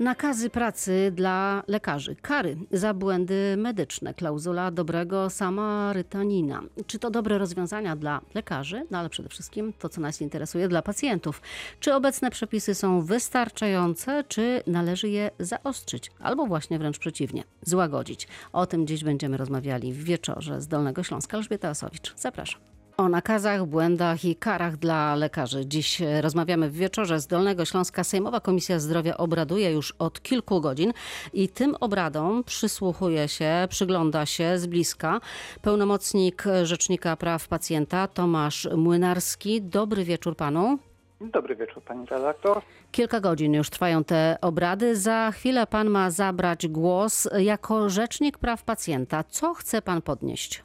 Nakazy pracy dla lekarzy, kary za błędy medyczne, klauzula dobrego Samarytanina. Czy to dobre rozwiązania dla lekarzy, no ale przede wszystkim to, co nas interesuje, dla pacjentów. Czy obecne przepisy są wystarczające, czy należy je zaostrzyć, albo właśnie wręcz przeciwnie, złagodzić? O tym dziś będziemy rozmawiali w wieczorze z Dolnego Śląska. Elżbieta Osowicz, zapraszam. O nakazach, błędach i karach dla lekarzy. Dziś rozmawiamy w wieczorze z Dolnego Śląska. Sejmowa Komisja Zdrowia obraduje już od kilku godzin i tym obradom przysłuchuje się, przygląda się z bliska pełnomocnik Rzecznika Praw Pacjenta Tomasz Młynarski. Dobry wieczór panu. Dobry wieczór pani redaktor. Kilka godzin już trwają te obrady. Za chwilę pan ma zabrać głos jako Rzecznik Praw Pacjenta. Co chce pan podnieść?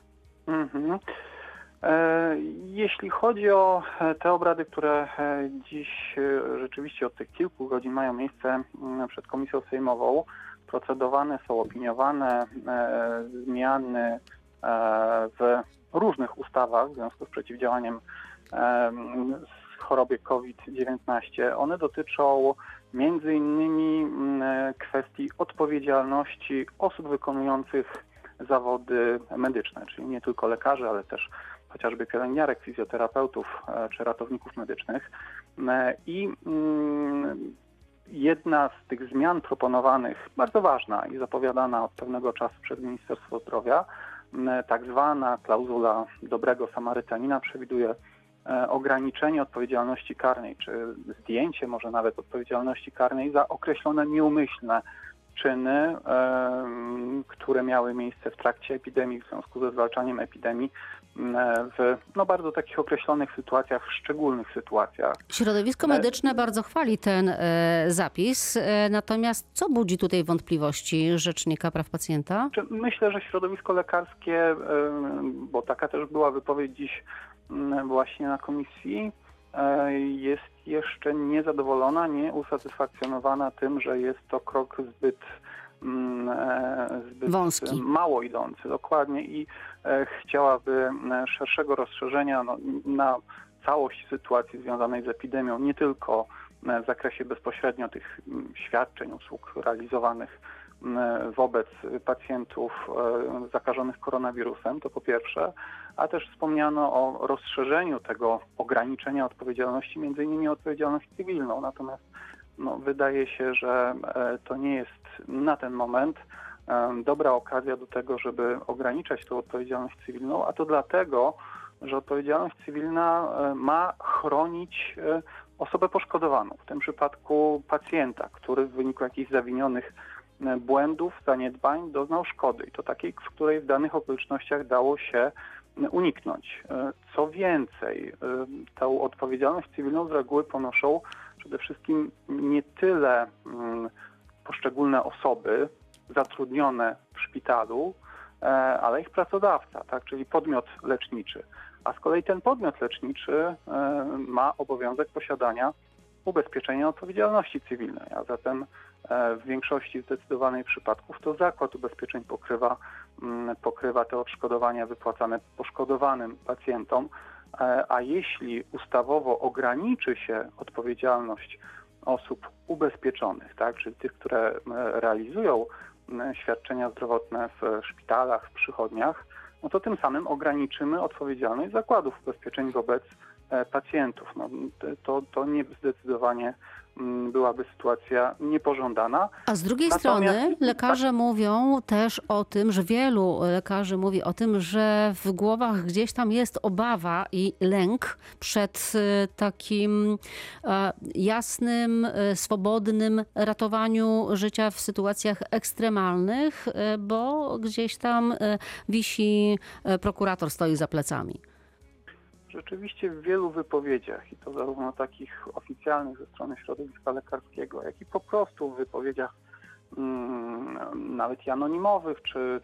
Jeśli chodzi o te obrady, które dziś rzeczywiście od tych kilku godzin mają miejsce przed Komisją Sejmową, procedowane są, opiniowane zmiany w różnych ustawach w związku z przeciwdziałaniem chorobie COVID-19. One dotyczą m.in. kwestii odpowiedzialności osób wykonujących zawody medyczne, czyli nie tylko lekarzy, ale też chociażby pielęgniarek, fizjoterapeutów czy ratowników medycznych. I jedna z tych zmian proponowanych, bardzo ważna i zapowiadana od pewnego czasu przez Ministerstwo Zdrowia, tak zwana klauzula dobrego Samarytanina, przewiduje ograniczenie odpowiedzialności karnej, czy zdjęcie może nawet odpowiedzialności karnej za określone nieumyślne czyny, które miały miejsce w trakcie epidemii, w związku ze zwalczaniem epidemii w bardzo takich określonych sytuacjach, szczególnych sytuacjach. Środowisko medyczne bardzo chwali ten zapis, natomiast co budzi tutaj wątpliwości Rzecznika Praw Pacjenta? Myślę, że środowisko lekarskie, bo taka też była wypowiedź dziś właśnie na komisji, jest jeszcze niezadowolona, nieusatysfakcjonowana tym, że jest to krok zbyt wąski, mało idący, dokładnie, i chciałaby szerszego rozszerzenia na całość sytuacji związanej z epidemią, nie tylko w zakresie bezpośrednio tych świadczeń, usług realizowanych wobec pacjentów zakażonych koronawirusem, to po pierwsze, a też wspomniano o rozszerzeniu tego ograniczenia odpowiedzialności, między innymi odpowiedzialność cywilną. Natomiast wydaje się, że to nie jest na ten moment dobra okazja do tego, żeby ograniczać tą odpowiedzialność cywilną, a to dlatego, że odpowiedzialność cywilna ma chronić osobę poszkodowaną, w tym przypadku pacjenta, który w wyniku jakichś zawinionych błędów, zaniedbań doznał szkody, i to takiej, w której w danych okolicznościach dało się uniknąć. Co więcej, tą odpowiedzialność cywilną z reguły ponoszą przede wszystkim nie tyle poszczególne osoby zatrudnione w szpitalu, ale ich pracodawca, tak, czyli podmiot leczniczy. A z kolei ten podmiot leczniczy ma obowiązek posiadania ubezpieczenia odpowiedzialności cywilnej, a zatem w większości zdecydowanej przypadków to Zakład Ubezpieczeń pokrywa te odszkodowania wypłacane poszkodowanym pacjentom, a jeśli ustawowo ograniczy się odpowiedzialność osób ubezpieczonych, tak, czyli tych, które realizują świadczenia zdrowotne w szpitalach, w przychodniach, no to tym samym ograniczymy odpowiedzialność zakładów ubezpieczeń wobec pacjentów. To nie zdecydowanie byłaby sytuacja niepożądana. A z drugiej strony lekarze mówią też o tym, że wielu lekarzy mówi o tym, że w głowach gdzieś tam jest obawa i lęk przed takim jasnym, swobodnym ratowaniu życia w sytuacjach ekstremalnych, bo gdzieś tam wisi prokurator, stoi za plecami. Rzeczywiście w wielu wypowiedziach, i to zarówno takich oficjalnych ze strony środowiska lekarskiego, jak i po prostu w wypowiedziach nawet i anonimowych, czy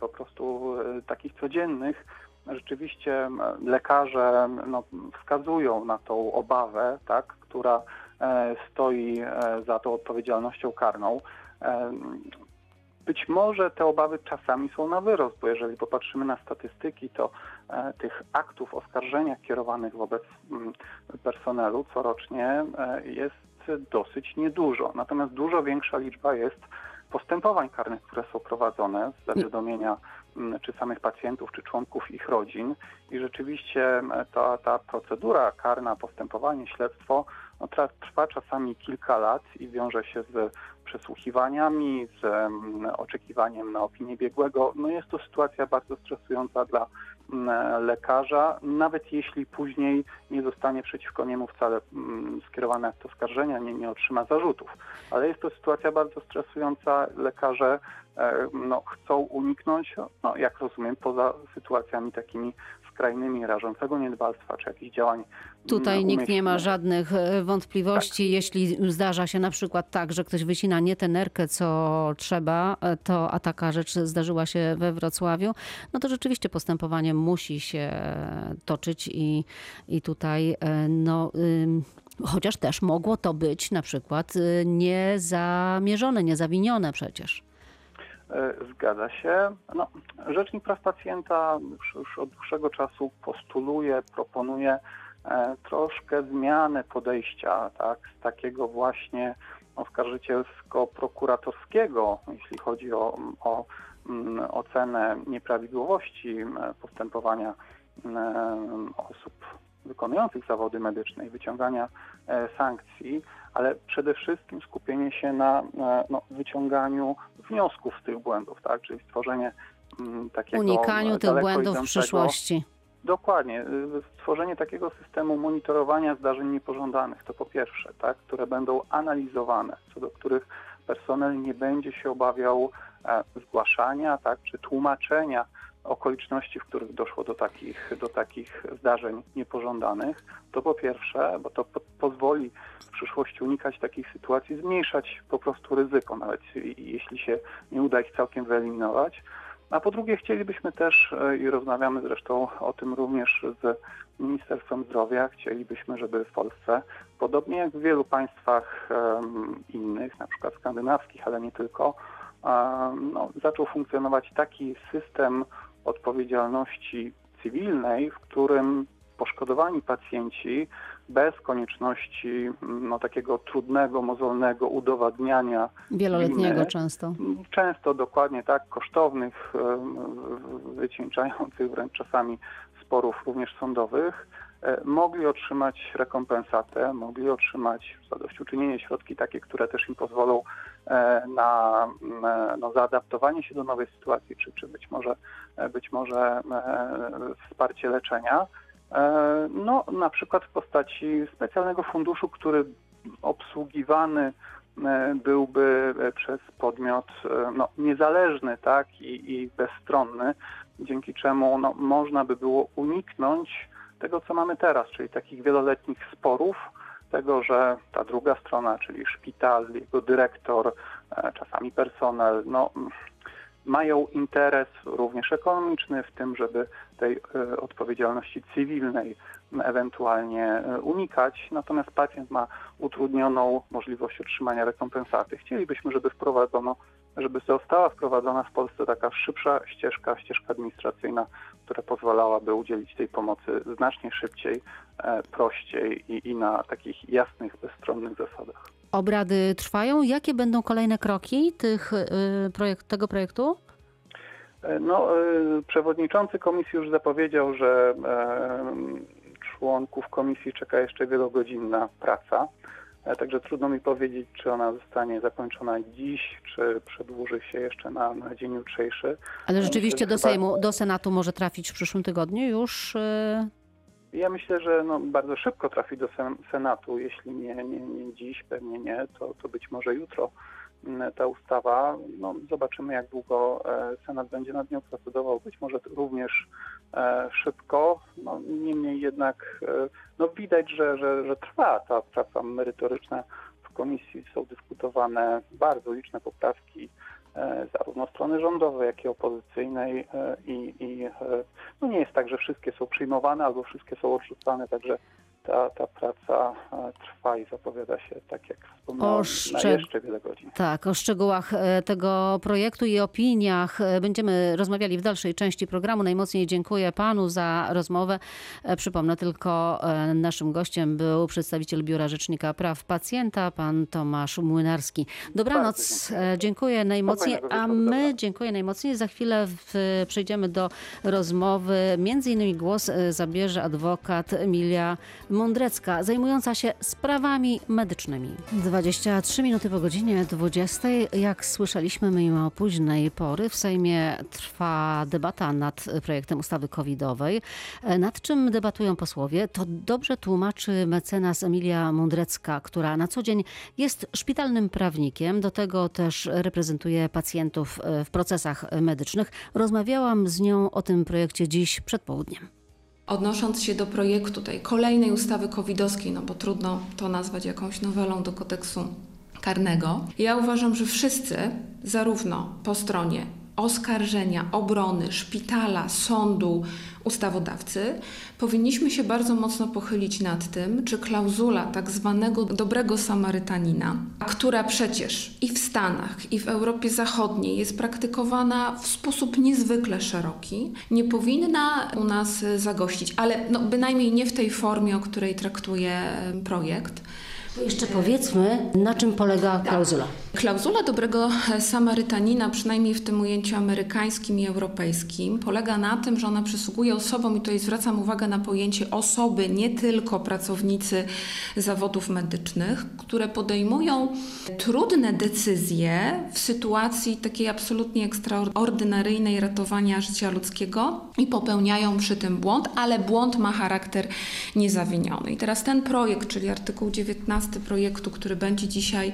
po prostu takich codziennych, rzeczywiście lekarze wskazują na tą obawę, tak, która stoi za tą odpowiedzialnością karną. Być może te obawy czasami są na wyrost, bo jeżeli popatrzymy na statystyki, to tych aktów oskarżenia kierowanych wobec personelu corocznie jest dosyć niedużo. Natomiast dużo większa liczba jest postępowań karnych, które są prowadzone z zawiadomienia czy samych pacjentów, czy członków ich rodzin. I rzeczywiście ta procedura karna, postępowanie, śledztwo trwa czasami kilka lat i wiąże się z przesłuchiwaniami, z oczekiwaniem na opinię biegłego. No jest to sytuacja bardzo stresująca dla lekarza, nawet jeśli później nie zostanie przeciwko niemu wcale skierowane akt oskarżenia, nie otrzyma zarzutów. Ale jest to sytuacja bardzo stresująca. Lekarze chcą uniknąć, jak rozumiem, poza sytuacjami takimi skrajnymi, rażącego niedbalstwa czy jakichś działań. Tutaj nikt nie ma żadnych wątpliwości. Tak. Jeśli zdarza się na przykład tak, że ktoś wycina nie tę nerkę, co trzeba, a taka rzecz zdarzyła się we Wrocławiu, no to rzeczywiście postępowanie musi się toczyć i tutaj chociaż też mogło to być na przykład niezamierzone, niezawinione przecież. Zgadza się. Rzecznik Praw Pacjenta już od dłuższego czasu postuluje, proponuje troszkę zmianę podejścia, tak, z takiego właśnie oskarżycielsko-prokuratorskiego, jeśli chodzi o ocenę nieprawidłowości postępowania osób wykonujących zawody medyczne i wyciągania sankcji, ale przede wszystkim skupienie się na wyciąganiu wniosków z tych błędów, tak? Czyli stworzenie takiego... Unikaniu tych błędów w przyszłości. Dokładnie. Stworzenie takiego systemu monitorowania zdarzeń niepożądanych, to po pierwsze, tak? Które będą analizowane, co do których personel nie będzie się obawiał zgłaszania, tak? Czy tłumaczenia okoliczności, w których doszło do takich zdarzeń niepożądanych, to po pierwsze, bo to pozwoli w przyszłości unikać takich sytuacji, zmniejszać po prostu ryzyko, nawet jeśli się nie uda ich całkiem wyeliminować. A po drugie, chcielibyśmy też, i rozmawiamy zresztą o tym również z Ministerstwem Zdrowia, chcielibyśmy, żeby w Polsce, podobnie jak w wielu państwach innych, na przykład skandynawskich, ale nie tylko, zaczął funkcjonować taki system odpowiedzialności cywilnej, w którym poszkodowani pacjenci bez konieczności takiego trudnego, mozolnego udowadniania wieloletniego winy, często dokładnie tak, kosztownych, wycieńczających wręcz czasami sporów również sądowych, mogli otrzymać rekompensatę, mogli otrzymać zadośćuczynienie, środki takie, które też im pozwolą na zaadaptowanie się do nowej sytuacji, czy być może wsparcie leczenia. Na przykład w postaci specjalnego funduszu, który obsługiwany byłby przez podmiot niezależny, tak, i bezstronny, dzięki czemu można by było uniknąć tego, co mamy teraz, czyli takich wieloletnich sporów, tego, że ta druga strona, czyli szpital, jego dyrektor, czasami personel, mają interes również ekonomiczny w tym, żeby tej odpowiedzialności cywilnej ewentualnie unikać, natomiast pacjent ma utrudnioną możliwość otrzymania rekompensaty. Chcielibyśmy, żeby została wprowadzona w Polsce taka szybsza ścieżka administracyjna, która pozwalałaby udzielić tej pomocy znacznie szybciej, prościej i na takich jasnych, bezstronnych zasadach. Obrady trwają. Jakie będą kolejne kroki tego projektu? Przewodniczący komisji już zapowiedział, że członków komisji czeka jeszcze wielogodzinna praca. Także trudno mi powiedzieć, czy ona zostanie zakończona dziś, czy przedłuży się jeszcze na dzień jutrzejszy. Ale rzeczywiście do Sejmu, do Senatu może trafić w przyszłym tygodniu już? Ja myślę, że bardzo szybko trafi do Senatu. Jeśli nie dziś, pewnie nie, to być może jutro ta ustawa. Zobaczymy, jak długo Senat będzie nad nią procedował. Być może również szybko. Niemniej jednak widać, że trwa ta praca merytoryczna. W komisji są dyskutowane bardzo liczne poprawki zarówno strony rządowej, jak i opozycyjnej i nie jest tak, że wszystkie są przyjmowane albo wszystkie są odrzucane, także ta praca trwa i zapowiada się, tak jak wspomniałem, na jeszcze wiele godzin. Tak, o szczegółach tego projektu i opiniach będziemy rozmawiali w dalszej części programu. Najmocniej dziękuję panu za rozmowę. Przypomnę tylko, naszym gościem był przedstawiciel Biura Rzecznika Praw Pacjenta, pan Tomasz Młynarski. Dobranoc, dziękuję najmocniej, a my dziękuję najmocniej. Za chwilę przejdziemy do rozmowy. Między innymi głos zabierze adwokat Emilia Mądrecka, zajmująca się sprawami medycznymi. 23 minuty po godzinie 20. Jak słyszeliśmy, mimo późnej pory w Sejmie trwa debata nad projektem ustawy covidowej. Nad czym debatują posłowie, to dobrze tłumaczy mecenas Emilia Mądrecka, która na co dzień jest szpitalnym prawnikiem. Do tego też reprezentuje pacjentów w procesach medycznych. Rozmawiałam z nią o tym projekcie dziś przed południem. Odnosząc się do projektu tej kolejnej ustawy covidowskiej, no bo trudno to nazwać jakąś nowelą do kodeksu karnego, ja uważam, że wszyscy, zarówno po stronie oskarżenia, obrony, szpitala, sądu, ustawodawcy, powinniśmy się bardzo mocno pochylić nad tym, czy klauzula tak zwanego dobrego Samarytanina, która przecież i w Stanach, i w Europie Zachodniej jest praktykowana w sposób niezwykle szeroki, nie powinna u nas zagościć, ale bynajmniej nie w tej formie, o której traktuje projekt. Jeszcze powiedzmy, na czym polega klauzula. Klauzula dobrego Samarytanina, przynajmniej w tym ujęciu amerykańskim i europejskim, polega na tym, że ona przysługuje osobom, i tutaj zwracam uwagę na pojęcie osoby, nie tylko pracownicy zawodów medycznych, które podejmują trudne decyzje w sytuacji takiej absolutnie ekstraordynaryjnej ratowania życia ludzkiego i popełniają przy tym błąd, ale błąd ma charakter niezawiniony. I teraz ten projekt, czyli artykuł 19 projektu, który będzie dzisiaj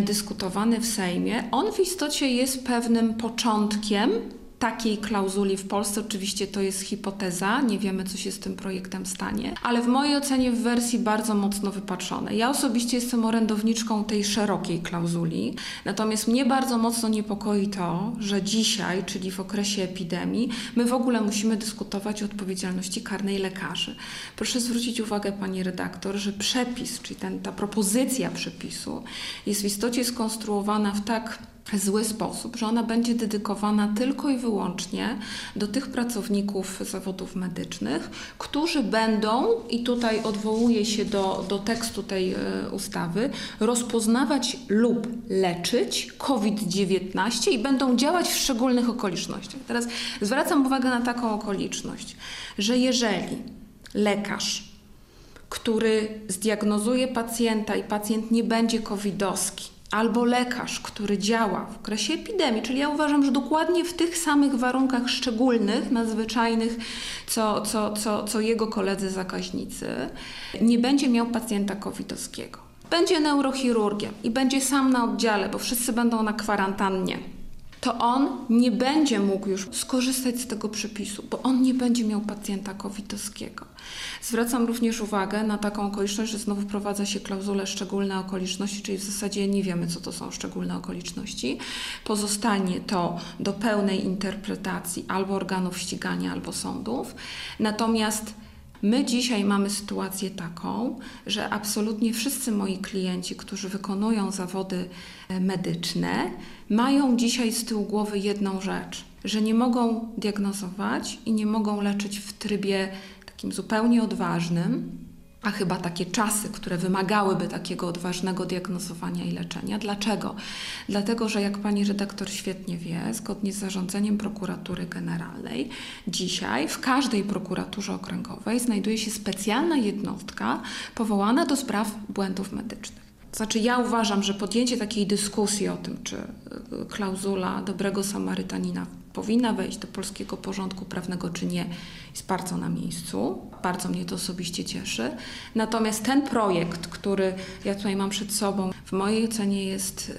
dyskutowany w Sejmie, on w istocie jest pewnym początkiem takiej klauzuli w Polsce. Oczywiście to jest hipoteza, nie wiemy, co się z tym projektem stanie, ale w mojej ocenie w wersji bardzo mocno wypaczonej. Ja osobiście jestem orędowniczką tej szerokiej klauzuli, natomiast mnie bardzo mocno niepokoi to, że dzisiaj, czyli w okresie epidemii, my w ogóle musimy dyskutować o odpowiedzialności karnej lekarzy. Proszę zwrócić uwagę, pani redaktor, że przepis, czyli ta propozycja przepisu jest w istocie skonstruowana w tak zły sposób, że ona będzie dedykowana tylko i wyłącznie do tych pracowników zawodów medycznych, którzy będą, i tutaj odwołuję się do tekstu tej ustawy, rozpoznawać lub leczyć COVID-19 i będą działać w szczególnych okolicznościach. Teraz zwracam uwagę na taką okoliczność, że jeżeli lekarz, który zdiagnozuje pacjenta i pacjent nie będzie covidowski, albo lekarz, który działa w okresie epidemii, czyli ja uważam, że dokładnie w tych samych warunkach szczególnych, nadzwyczajnych, co jego koledzy zakaźnicy, nie będzie miał pacjenta covidowskiego. Będzie neurochirurgiem i będzie sam na oddziale, bo wszyscy będą na kwarantannie. To on nie będzie mógł już skorzystać z tego przepisu, bo on nie będzie miał pacjenta covidowskiego. Zwracam również uwagę na taką okoliczność, że znowu wprowadza się klauzulę szczególne okoliczności, czyli w zasadzie nie wiemy, co to są szczególne okoliczności. Pozostanie to do pełnej interpretacji albo organów ścigania, albo sądów. Natomiast my dzisiaj mamy sytuację taką, że absolutnie wszyscy moi klienci, którzy wykonują zawody medyczne, mają dzisiaj z tyłu głowy jedną rzecz, że nie mogą diagnozować i nie mogą leczyć w trybie takim zupełnie odważnym, a chyba takie czasy, które wymagałyby takiego odważnego diagnozowania i leczenia. Dlaczego? Dlatego, że jak pani redaktor świetnie wie, zgodnie z zarządzeniem Prokuratury Generalnej, dzisiaj w każdej prokuraturze okręgowej znajduje się specjalna jednostka powołana do spraw błędów medycznych. Znaczy ja uważam, że podjęcie takiej dyskusji o tym, czy klauzula dobrego Samarytanina powinna wejść do polskiego porządku prawnego, czy nie, jest bardzo na miejscu. Bardzo mnie to osobiście cieszy. Natomiast ten projekt, który ja tutaj mam przed sobą, w mojej ocenie jest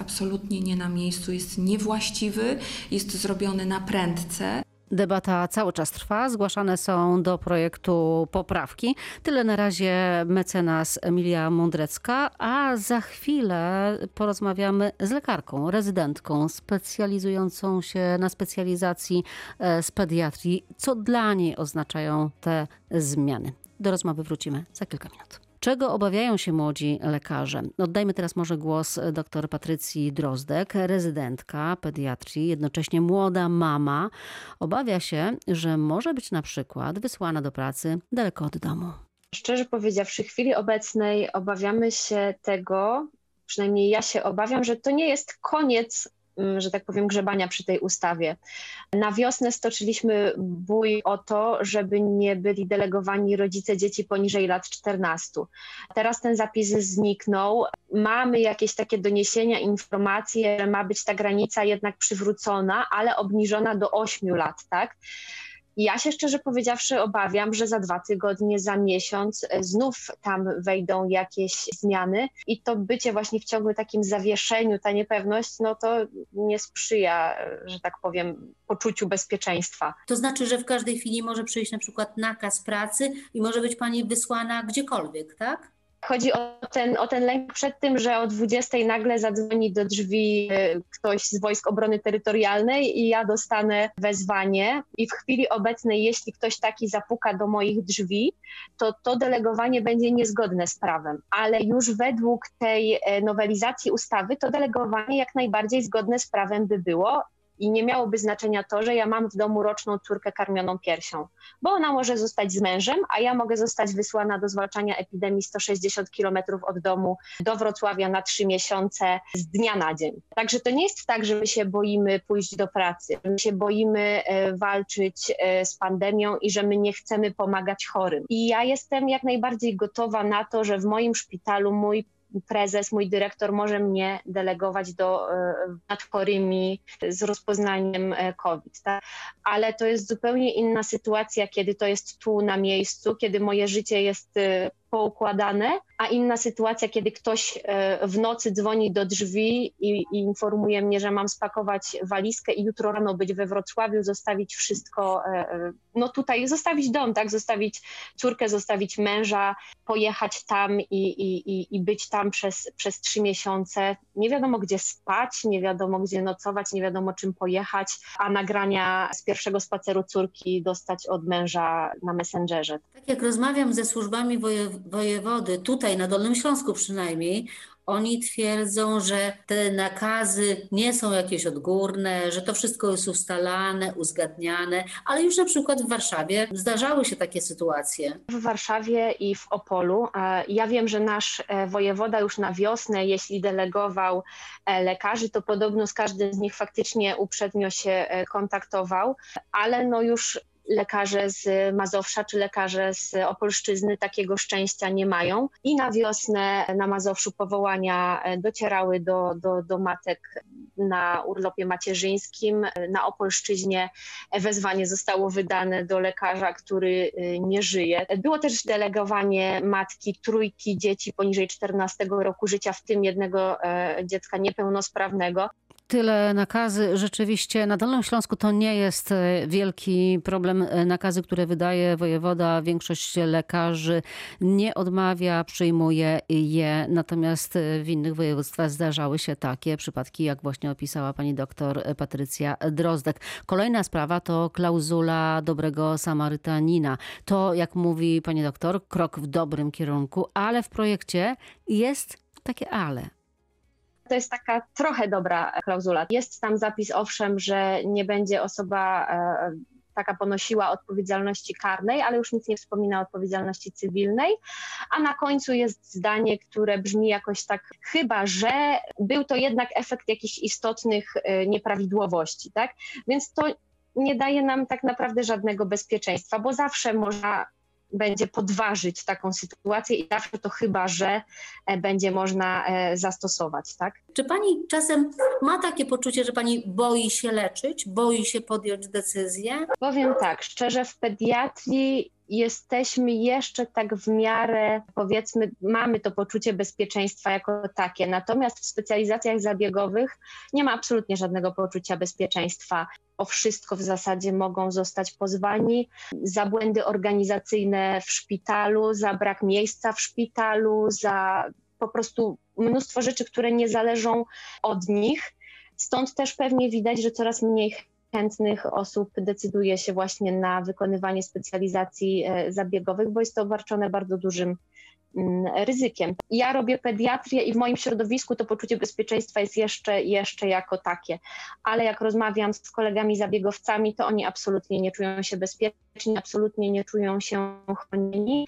absolutnie nie na miejscu, jest niewłaściwy, jest zrobiony na prędce. Debata cały czas trwa, zgłaszane są do projektu poprawki. Tyle na razie mecenas Emilia Mądrecka, a za chwilę porozmawiamy z lekarką, rezydentką specjalizującą się na specjalizacji z pediatrii. Co dla niej oznaczają te zmiany? Do rozmowy wrócimy za kilka minut. Czego obawiają się młodzi lekarze? Oddajmy teraz może głos dr Patrycji Drozdek, rezydentka pediatrii, jednocześnie młoda mama. Obawia się, że może być na przykład wysłana do pracy daleko od domu. Szczerze powiedziawszy, w chwili obecnej obawiamy się tego, przynajmniej ja się obawiam, że to nie jest koniec, że tak powiem, grzebania przy tej ustawie. Na wiosnę stoczyliśmy bój o to, żeby nie byli delegowani rodzice dzieci poniżej lat 14. Teraz ten zapis zniknął. Mamy jakieś takie doniesienia, informacje, że ma być ta granica jednak przywrócona, ale obniżona do 8 lat, tak? Ja się szczerze powiedziawszy obawiam, że za 2 tygodnie, za miesiąc znów tam wejdą jakieś zmiany i to bycie właśnie w ciągłym takim zawieszeniu, ta niepewność, no to nie sprzyja, że tak powiem, poczuciu bezpieczeństwa. To znaczy, że w każdej chwili może przyjść na przykład nakaz pracy i może być pani wysłana gdziekolwiek, tak? Chodzi o ten lęk przed tym, że o 20:00 nagle zadzwoni do drzwi ktoś z Wojsk Obrony Terytorialnej i ja dostanę wezwanie. I w chwili obecnej, jeśli ktoś taki zapuka do moich drzwi, to delegowanie będzie niezgodne z prawem. Ale już według tej nowelizacji ustawy to delegowanie jak najbardziej zgodne z prawem by było. I nie miałoby znaczenia to, że ja mam w domu roczną córkę karmioną piersią, bo ona może zostać z mężem, a ja mogę zostać wysłana do zwalczania epidemii 160 km od domu do Wrocławia na 3 miesiące z dnia na dzień. Także to nie jest tak, że my się boimy pójść do pracy, że my się boimy walczyć z pandemią i że my nie chcemy pomagać chorym. I ja jestem jak najbardziej gotowa na to, że w moim szpitalu mój prezes, mój dyrektor może mnie delegować nad chorymi z rozpoznaniem COVID, tak? Ale to jest zupełnie inna sytuacja, kiedy to jest tu na miejscu, kiedy moje życie jest poukładane, a inna sytuacja, kiedy ktoś w nocy dzwoni do drzwi i informuje mnie, że mam spakować walizkę i jutro rano być we Wrocławiu, zostawić wszystko, no tutaj zostawić dom, tak, zostawić córkę, zostawić męża, pojechać tam i być tam przez 3 miesiące. Nie wiadomo gdzie spać, nie wiadomo gdzie nocować, nie wiadomo czym pojechać, a nagrania z pierwszego spaceru córki dostać od męża na Messengerze. Tak jak rozmawiam ze służbami wojewody, tutaj na Dolnym Śląsku przynajmniej, oni twierdzą, że te nakazy nie są jakieś odgórne, że to wszystko jest ustalane, uzgadniane, ale już na przykład w Warszawie zdarzały się takie sytuacje. W Warszawie i w Opolu. Ja wiem, że nasz wojewoda już na wiosnę, jeśli delegował lekarzy, to podobno z każdym z nich faktycznie uprzednio się kontaktował, ale no już lekarze z Mazowsza czy lekarze z Opolszczyzny takiego szczęścia nie mają. I na wiosnę na Mazowszu powołania docierały do matek na urlopie macierzyńskim. Na Opolszczyźnie wezwanie zostało wydane do lekarza, który nie żyje. Było też delegowanie matki 3 dzieci poniżej 14 roku życia, w tym 1 dziecka niepełnosprawnego. Tyle nakazy. Rzeczywiście na Dolnym Śląsku to nie jest wielki problem. Nakazy, które wydaje wojewoda, większość lekarzy nie odmawia, przyjmuje je. Natomiast w innych województwach zdarzały się takie przypadki, jak właśnie opisała pani doktor Patrycja Drozdek. Kolejna sprawa to klauzula dobrego Samarytanina. To, jak mówi pani doktor, krok w dobrym kierunku, ale w projekcie jest takie ale. To jest taka trochę dobra klauzula. Jest tam zapis, owszem, że nie będzie osoba taka ponosiła odpowiedzialności karnej, ale już nic nie wspomina o odpowiedzialności cywilnej. A na końcu jest zdanie, które brzmi jakoś tak, chyba że był to jednak efekt jakichś istotnych nieprawidłowości, tak? Więc to nie daje nam tak naprawdę żadnego bezpieczeństwa, bo zawsze można będzie podważyć taką sytuację i zawsze to chyba, że będzie można zastosować, tak? Czy pani czasem ma takie poczucie, że pani boi się leczyć, boi się podjąć decyzję? Powiem tak, szczerze, w pediatrii jesteśmy jeszcze tak w miarę, powiedzmy, mamy to poczucie bezpieczeństwa jako takie, natomiast w specjalizacjach zabiegowych nie ma absolutnie żadnego poczucia bezpieczeństwa. O wszystko w zasadzie mogą zostać pozwani za błędy organizacyjne w szpitalu, za brak miejsca w szpitalu, za po prostu mnóstwo rzeczy, które nie zależą od nich. Stąd też pewnie widać, że coraz mniej chętnych osób decyduje się właśnie na wykonywanie specjalizacji zabiegowych, bo jest to obarczone bardzo dużym ryzykiem. Ja robię pediatrię i w moim środowisku to poczucie bezpieczeństwa jest jeszcze jako takie, ale jak rozmawiam z kolegami zabiegowcami, to oni absolutnie nie czują się bezpieczni, absolutnie nie czują się chronieni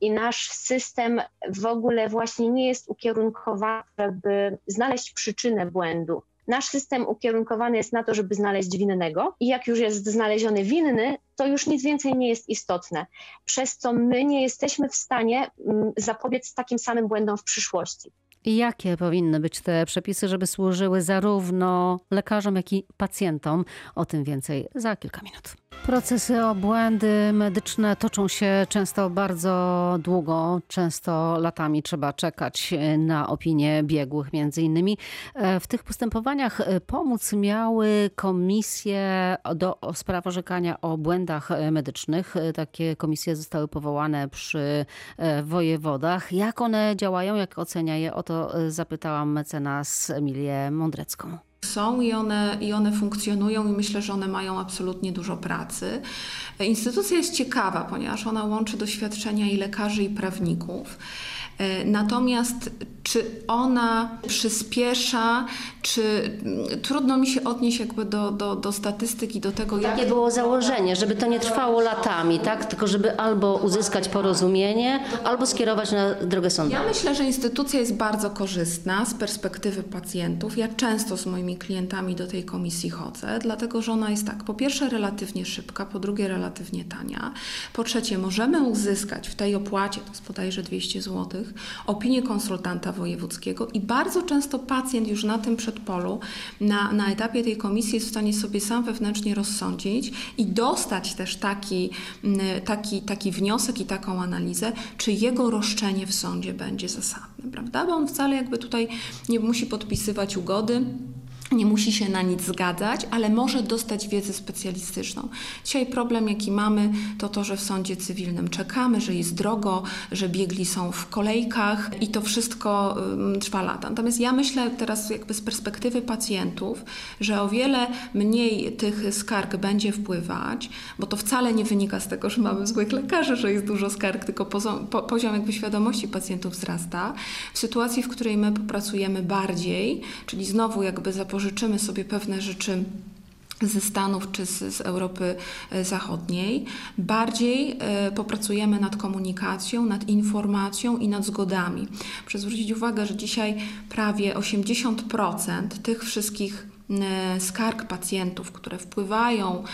i nasz system w ogóle właśnie nie jest ukierunkowany, żeby znaleźć przyczynę błędu. Nasz system ukierunkowany jest na to, żeby znaleźć winnego i jak już jest znaleziony winny, to już nic więcej nie jest istotne, przez co my nie jesteśmy w stanie zapobiec takim samym błędom w przyszłości. Jakie powinny być te przepisy, żeby służyły zarówno lekarzom, jak i pacjentom? O tym więcej za kilka minut. Procesy o błędy medyczne toczą się często bardzo długo, często latami trzeba czekać na opinię biegłych między innymi. W tych postępowaniach pomóc miały komisje do spraw orzekania o błędach medycznych. Takie komisje zostały powołane przy wojewodach. Jak one działają, jak ocenia je? O to zapytałam mecenas Emilię Mądrecką. Są i one funkcjonują i myślę, że one mają absolutnie dużo pracy. Instytucja jest ciekawa, ponieważ ona łączy doświadczenia i lekarzy, i prawników. Natomiast czy ona przyspiesza, czy trudno mi się odnieść jakby do statystyki, do tego... Jakie było założenie, żeby to nie trwało latami, tak? Tylko żeby albo uzyskać porozumienie, albo skierować na drogę sądową. Ja myślę, że instytucja jest bardzo korzystna z perspektywy pacjentów. Ja często z moimi klientami do tej komisji chodzę, dlatego że ona jest tak, po pierwsze relatywnie szybka, po drugie relatywnie tania, po trzecie możemy uzyskać w tej opłacie, to jest bodajże 200 zł, opinię konsultanta wojewódzkiego i bardzo często pacjent już na tym przedpolu, na etapie tej komisji jest w stanie sobie sam wewnętrznie rozsądzić i dostać też taki wniosek i taką analizę, czy jego roszczenie w sądzie będzie zasadne, prawda? Bo on wcale jakby tutaj nie musi podpisywać ugody, nie musi się na nic zgadzać, ale może dostać wiedzę specjalistyczną. Dzisiaj problem, jaki mamy, to to, że w sądzie cywilnym czekamy, że jest drogo, że biegli są w kolejkach i to wszystko trwa lata. Natomiast ja myślę teraz jakby z perspektywy pacjentów, że o wiele mniej tych skarg będzie wpływać, bo to wcale nie wynika z tego, że mamy złych lekarzy, że jest dużo skarg, tylko poziom jakby świadomości pacjentów wzrasta. W sytuacji, w której my popracujemy bardziej, czyli znowu jakby pożyczymy sobie pewne rzeczy ze Stanów czy z Europy Zachodniej. Bardziej popracujemy nad komunikacją, nad informacją i nad zgodami. Proszę zwrócić uwagę, że dzisiaj prawie 80% tych wszystkich skarg pacjentów, które wpływają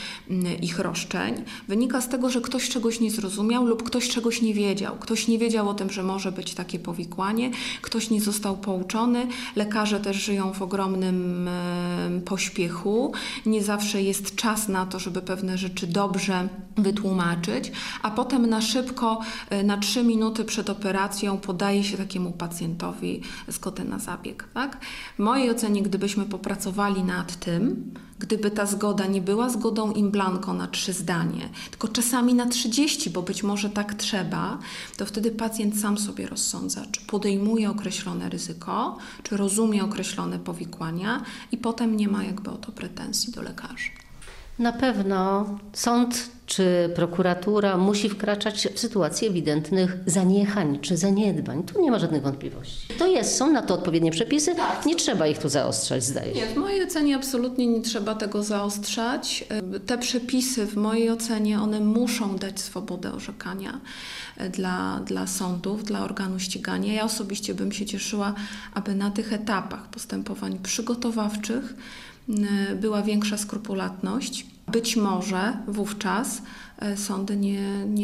ich roszczeń, wynika z tego, że ktoś czegoś nie zrozumiał lub ktoś czegoś nie wiedział. Ktoś nie wiedział o tym, że może być takie powikłanie, ktoś nie został pouczony, lekarze też żyją w ogromnym pośpiechu, nie zawsze jest czas na to, żeby pewne rzeczy dobrze wytłumaczyć, a potem na szybko, na 3 minuty przed operacją podaje się takiemu pacjentowi zgodę na zabieg. Tak? W mojej ocenie, gdybyśmy popracowali nad tym, gdyby ta zgoda nie była zgodą in blanco na 3 zdanie, tylko czasami na 30, bo być może tak trzeba, to wtedy pacjent sam sobie rozsądza, czy podejmuje określone ryzyko, czy rozumie określone powikłania i potem nie ma jakby o to pretensji do lekarzy. Na pewno sąd czy prokuratura musi wkraczać w sytuacje ewidentnych zaniechań czy zaniedbań. Tu nie ma żadnych wątpliwości. Są na to odpowiednie przepisy, nie trzeba ich tu zaostrzać, zdaje się. Nie, w mojej ocenie absolutnie nie trzeba tego zaostrzać. Te przepisy w mojej ocenie one muszą dać swobodę orzekania dla sądów, dla organu ścigania. Ja osobiście bym się cieszyła, aby na tych etapach postępowań przygotowawczych była większa skrupulatność. Być może wówczas sądy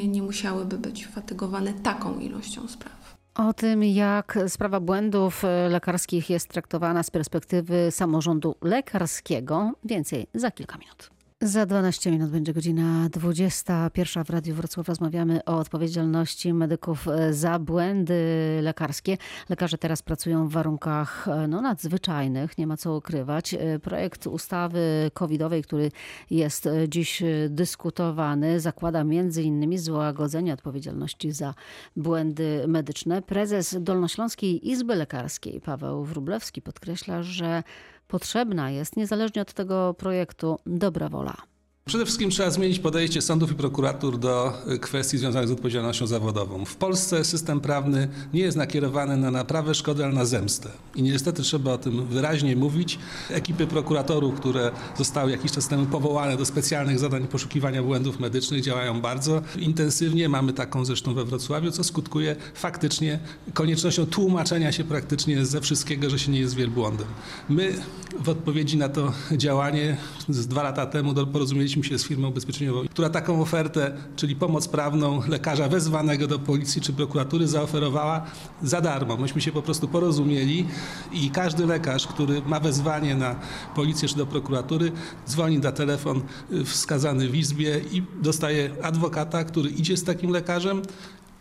nie musiałyby być fatygowane taką ilością spraw. O tym, jak sprawa błędów lekarskich jest traktowana z perspektywy samorządu lekarskiego. Więcej za kilka minut. Za 12 minut będzie godzina 21. W Radiu Wrocław rozmawiamy o odpowiedzialności medyków za błędy lekarskie. Lekarze teraz pracują w warunkach nadzwyczajnych, nie ma co ukrywać. Projekt ustawy covidowej, który jest dziś dyskutowany, zakłada między innymi złagodzenie odpowiedzialności za błędy medyczne. Prezes Dolnośląskiej Izby Lekarskiej Paweł Wróblewski podkreśla, że potrzebna jest, niezależnie od tego projektu, dobra wola. Przede wszystkim trzeba zmienić podejście sądów i prokuratur do kwestii związanych z odpowiedzialnością zawodową. W Polsce system prawny nie jest nakierowany na naprawę szkody, ale na zemstę. I niestety trzeba o tym wyraźnie mówić. Ekipy prokuratorów, które zostały jakiś czas temu powołane do specjalnych zadań poszukiwania błędów medycznych, działają bardzo intensywnie. Mamy taką zresztą we Wrocławiu, co skutkuje faktycznie koniecznością tłumaczenia się praktycznie ze wszystkiego, że się nie jest wielbłądem. My w odpowiedzi na to działanie z 2 lata temu porozumieliśmy się z firmą ubezpieczeniową, która taką ofertę, czyli pomoc prawną lekarza wezwanego do policji czy prokuratury, zaoferowała za darmo. Myśmy się po prostu porozumieli i każdy lekarz, który ma wezwanie na policję czy do prokuratury, dzwoni na telefon wskazany w izbie i dostaje adwokata, który idzie z takim lekarzem,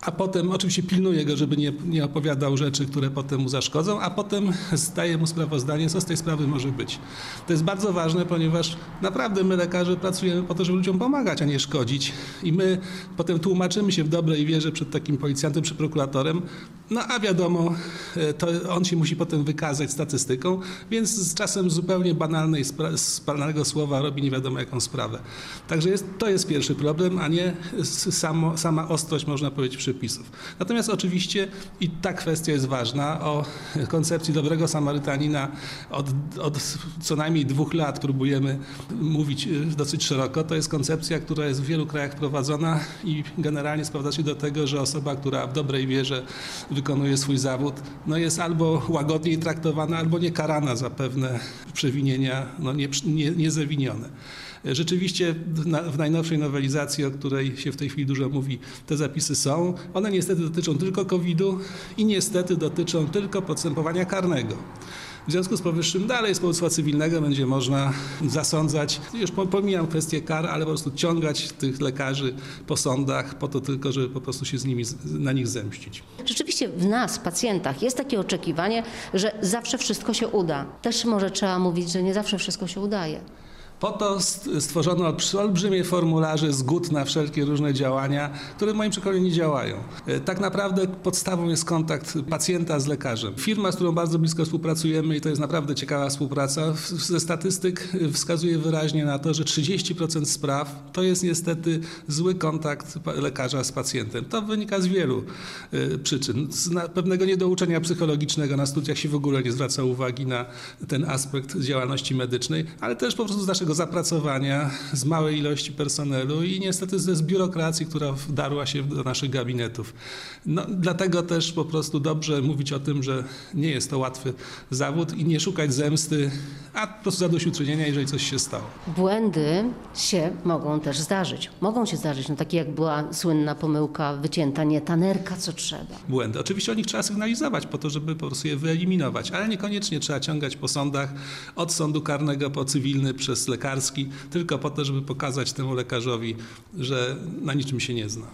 a potem oczywiście pilnuje go, żeby nie opowiadał rzeczy, które potem mu zaszkodzą, a potem zdaje mu sprawozdanie, co z tej sprawy może być. To jest bardzo ważne, ponieważ naprawdę my lekarze pracujemy po to, żeby ludziom pomagać, a nie szkodzić. I my potem tłumaczymy się w dobrej wierze przed takim policjantem czy prokuratorem, no a wiadomo, to on się musi potem wykazać statystyką, więc z czasem zupełnie banalnego słowa robi nie wiadomo jaką sprawę. Także to jest pierwszy problem, a nie sama ostrość, można powiedzieć, przepisów. Natomiast oczywiście i ta kwestia jest ważna. O koncepcji dobrego Samarytanina od co najmniej 2 lat próbujemy mówić dosyć szeroko. To jest koncepcja, która jest w wielu krajach prowadzona i generalnie sprowadza się do tego, że osoba, która w dobrej wierze wykonuje swój zawód, no jest albo łagodniej traktowana, albo nie karana za pewne przewinienia, no niezawinione. Rzeczywiście w najnowszej nowelizacji, o której się w tej chwili dużo mówi, te zapisy są. One niestety dotyczą tylko COVID-u i niestety dotyczą tylko postępowania karnego. W związku z powyższym dalej z powództwa cywilnego będzie można zasądzać, już pomijam kwestię kar, ale po prostu ciągać tych lekarzy po sądach po to tylko, żeby po prostu się z nimi, na nich zemścić. Rzeczywiście w nas, pacjentach, jest takie oczekiwanie, że zawsze wszystko się uda. Też może trzeba mówić, że nie zawsze wszystko się udaje. Po to stworzono olbrzymie formularze zgód na wszelkie różne działania, które w moim przekonaniu nie działają. Tak naprawdę podstawą jest kontakt pacjenta z lekarzem. Firma, z którą bardzo blisko współpracujemy, i to jest naprawdę ciekawa współpraca, ze statystyk wskazuje wyraźnie na to, że 30% spraw to jest niestety zły kontakt lekarza z pacjentem. To wynika z wielu przyczyn. Z pewnego niedouczenia psychologicznego. Na studiach się w ogóle nie zwraca uwagi na ten aspekt działalności medycznej, ale też po prostu z naszego zapracowania, z małej ilości personelu i niestety z biurokracji, która wdarła się do naszych gabinetów. No, dlatego też po prostu dobrze mówić o tym, że nie jest to łatwy zawód i nie szukać zemsty, a po prostu zadośćuczynienia, jeżeli coś się stało. Błędy się mogą też zdarzyć. Mogą się zdarzyć, no takie jak była słynna pomyłka wycięta nietanerka, co trzeba. Błędy. Oczywiście o nich trzeba sygnalizować po to, żeby po prostu je wyeliminować, ale niekoniecznie trzeba ciągać po sądach, od sądu karnego po cywilny przez lekarski, tylko po to, żeby pokazać temu lekarzowi, że na niczym się nie zna.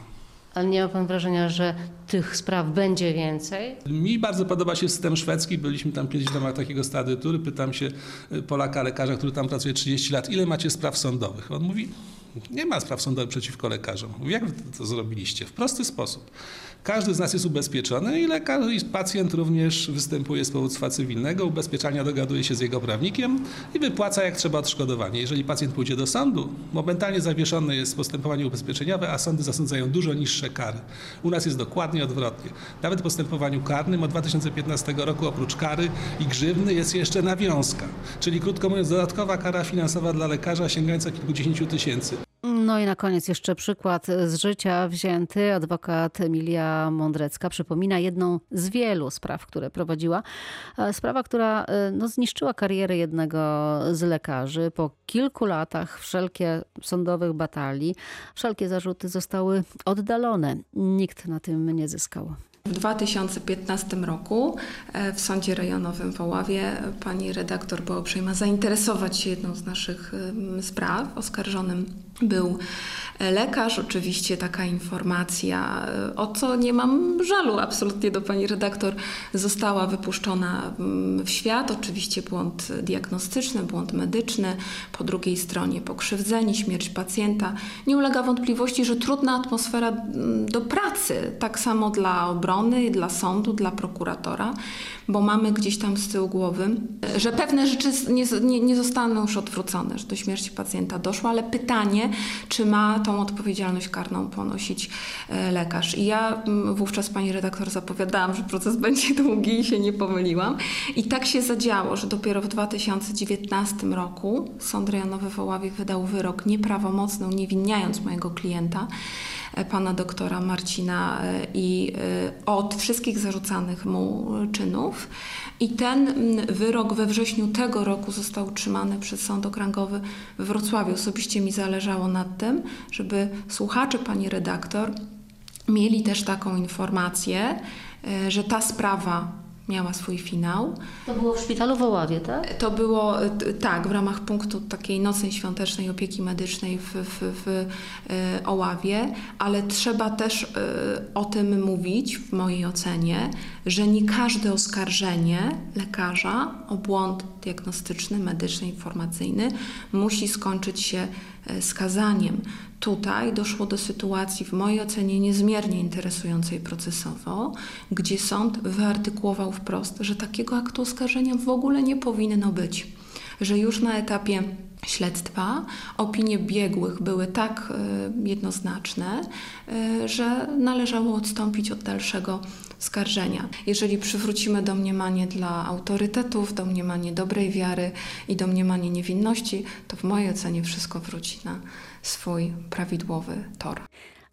Ale nie ma pan wrażenia, że tych spraw będzie więcej? Mi bardzo podoba się system szwedzki. Byliśmy tam kiedyś w ramach takiego study tour. Pytam się Polaka, lekarza, który tam pracuje 30 lat, ile macie spraw sądowych? On mówi, nie ma spraw sądowych przeciwko lekarzom. Mówi, jak wy to zrobiliście? W prosty sposób. Każdy z nas jest ubezpieczony i lekarz i pacjent również występuje z powództwa cywilnego, ubezpieczania dogaduje się z jego prawnikiem i wypłaca jak trzeba odszkodowanie. Jeżeli pacjent pójdzie do sądu, momentalnie zawieszone jest postępowanie ubezpieczeniowe, a sądy zasądzają dużo niższe kary. U nas jest dokładnie odwrotnie. Nawet w postępowaniu karnym od 2015 roku oprócz kary i grzywny jest jeszcze nawiązka, czyli krótko mówiąc dodatkowa kara finansowa dla lekarza sięgająca kilkudziesięciu tysięcy. No i na koniec jeszcze przykład z życia wzięty. Adwokat Emilia Mądrecka przypomina jedną z wielu spraw, które prowadziła. Sprawa, która zniszczyła karierę jednego z lekarzy. Po kilku latach wszelkie sądowych batalii, wszelkie zarzuty zostały oddalone. Nikt na tym nie zyskał. W 2015 roku w Sądzie Rejonowym w Oławie pani redaktor była uprzejma zainteresować się jedną z naszych spraw, oskarżonym był lekarz. Oczywiście taka informacja, o co nie mam żalu absolutnie do pani redaktor, została wypuszczona w świat. Oczywiście błąd diagnostyczny, błąd medyczny, po drugiej stronie pokrzywdzeni, śmierć pacjenta. Nie ulega wątpliwości, że trudna atmosfera do pracy, tak samo dla obrony, dla sądu, dla prokuratora, bo mamy gdzieś tam z tyłu głowy, że pewne rzeczy nie zostaną już odwrócone, że do śmierci pacjenta doszło, ale pytanie, czy ma tą odpowiedzialność karną ponosić lekarz. I ja wówczas pani redaktor zapowiadałam, że proces będzie długi i się nie pomyliłam. I tak się zadziało, że dopiero w 2019 roku Sąd Rejonowy w Oławie wydał wyrok nieprawomocny, uniewinniając mojego klienta, pana doktora Marcina, i od wszystkich zarzucanych mu czynów. I ten wyrok we wrześniu tego roku został utrzymany przez Sąd Okręgowy w Wrocławiu. Osobiście mi zależało na tym, żeby słuchacze pani redaktor mieli też taką informację, że ta sprawa miała swój finał. To było w szpitalu w Oławie, tak? To było, tak, w ramach punktu takiej nocnej świątecznej opieki medycznej w Oławie, ale trzeba też o tym mówić, w mojej ocenie, że nie każde oskarżenie lekarza o błąd diagnostyczny, medyczny, informacyjny musi skończyć się skazaniem. Tutaj doszło do sytuacji, w mojej ocenie, niezmiernie interesującej procesowo, gdzie sąd wyartykułował wprost, że takiego aktu oskarżenia w ogóle nie powinno być, że już na etapie śledztwa opinie biegłych były tak jednoznaczne, że należało odstąpić od dalszego skarżenia. Jeżeli przywrócimy domniemanie dla autorytetów, domniemanie dobrej wiary i domniemanie niewinności, to w mojej ocenie wszystko wróci na swój prawidłowy tor.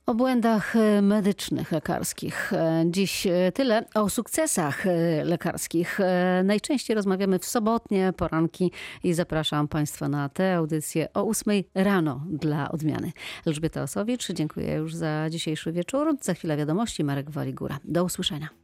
O błędach medycznych lekarskich dziś tyle. O sukcesach lekarskich najczęściej rozmawiamy w sobotnie poranki i zapraszam Państwa na tę audycję o 8 rano dla odmiany. Elżbieta Osowicz, dziękuję już za dzisiejszy wieczór. Za chwilę wiadomości, Marek Waligura. Do usłyszenia.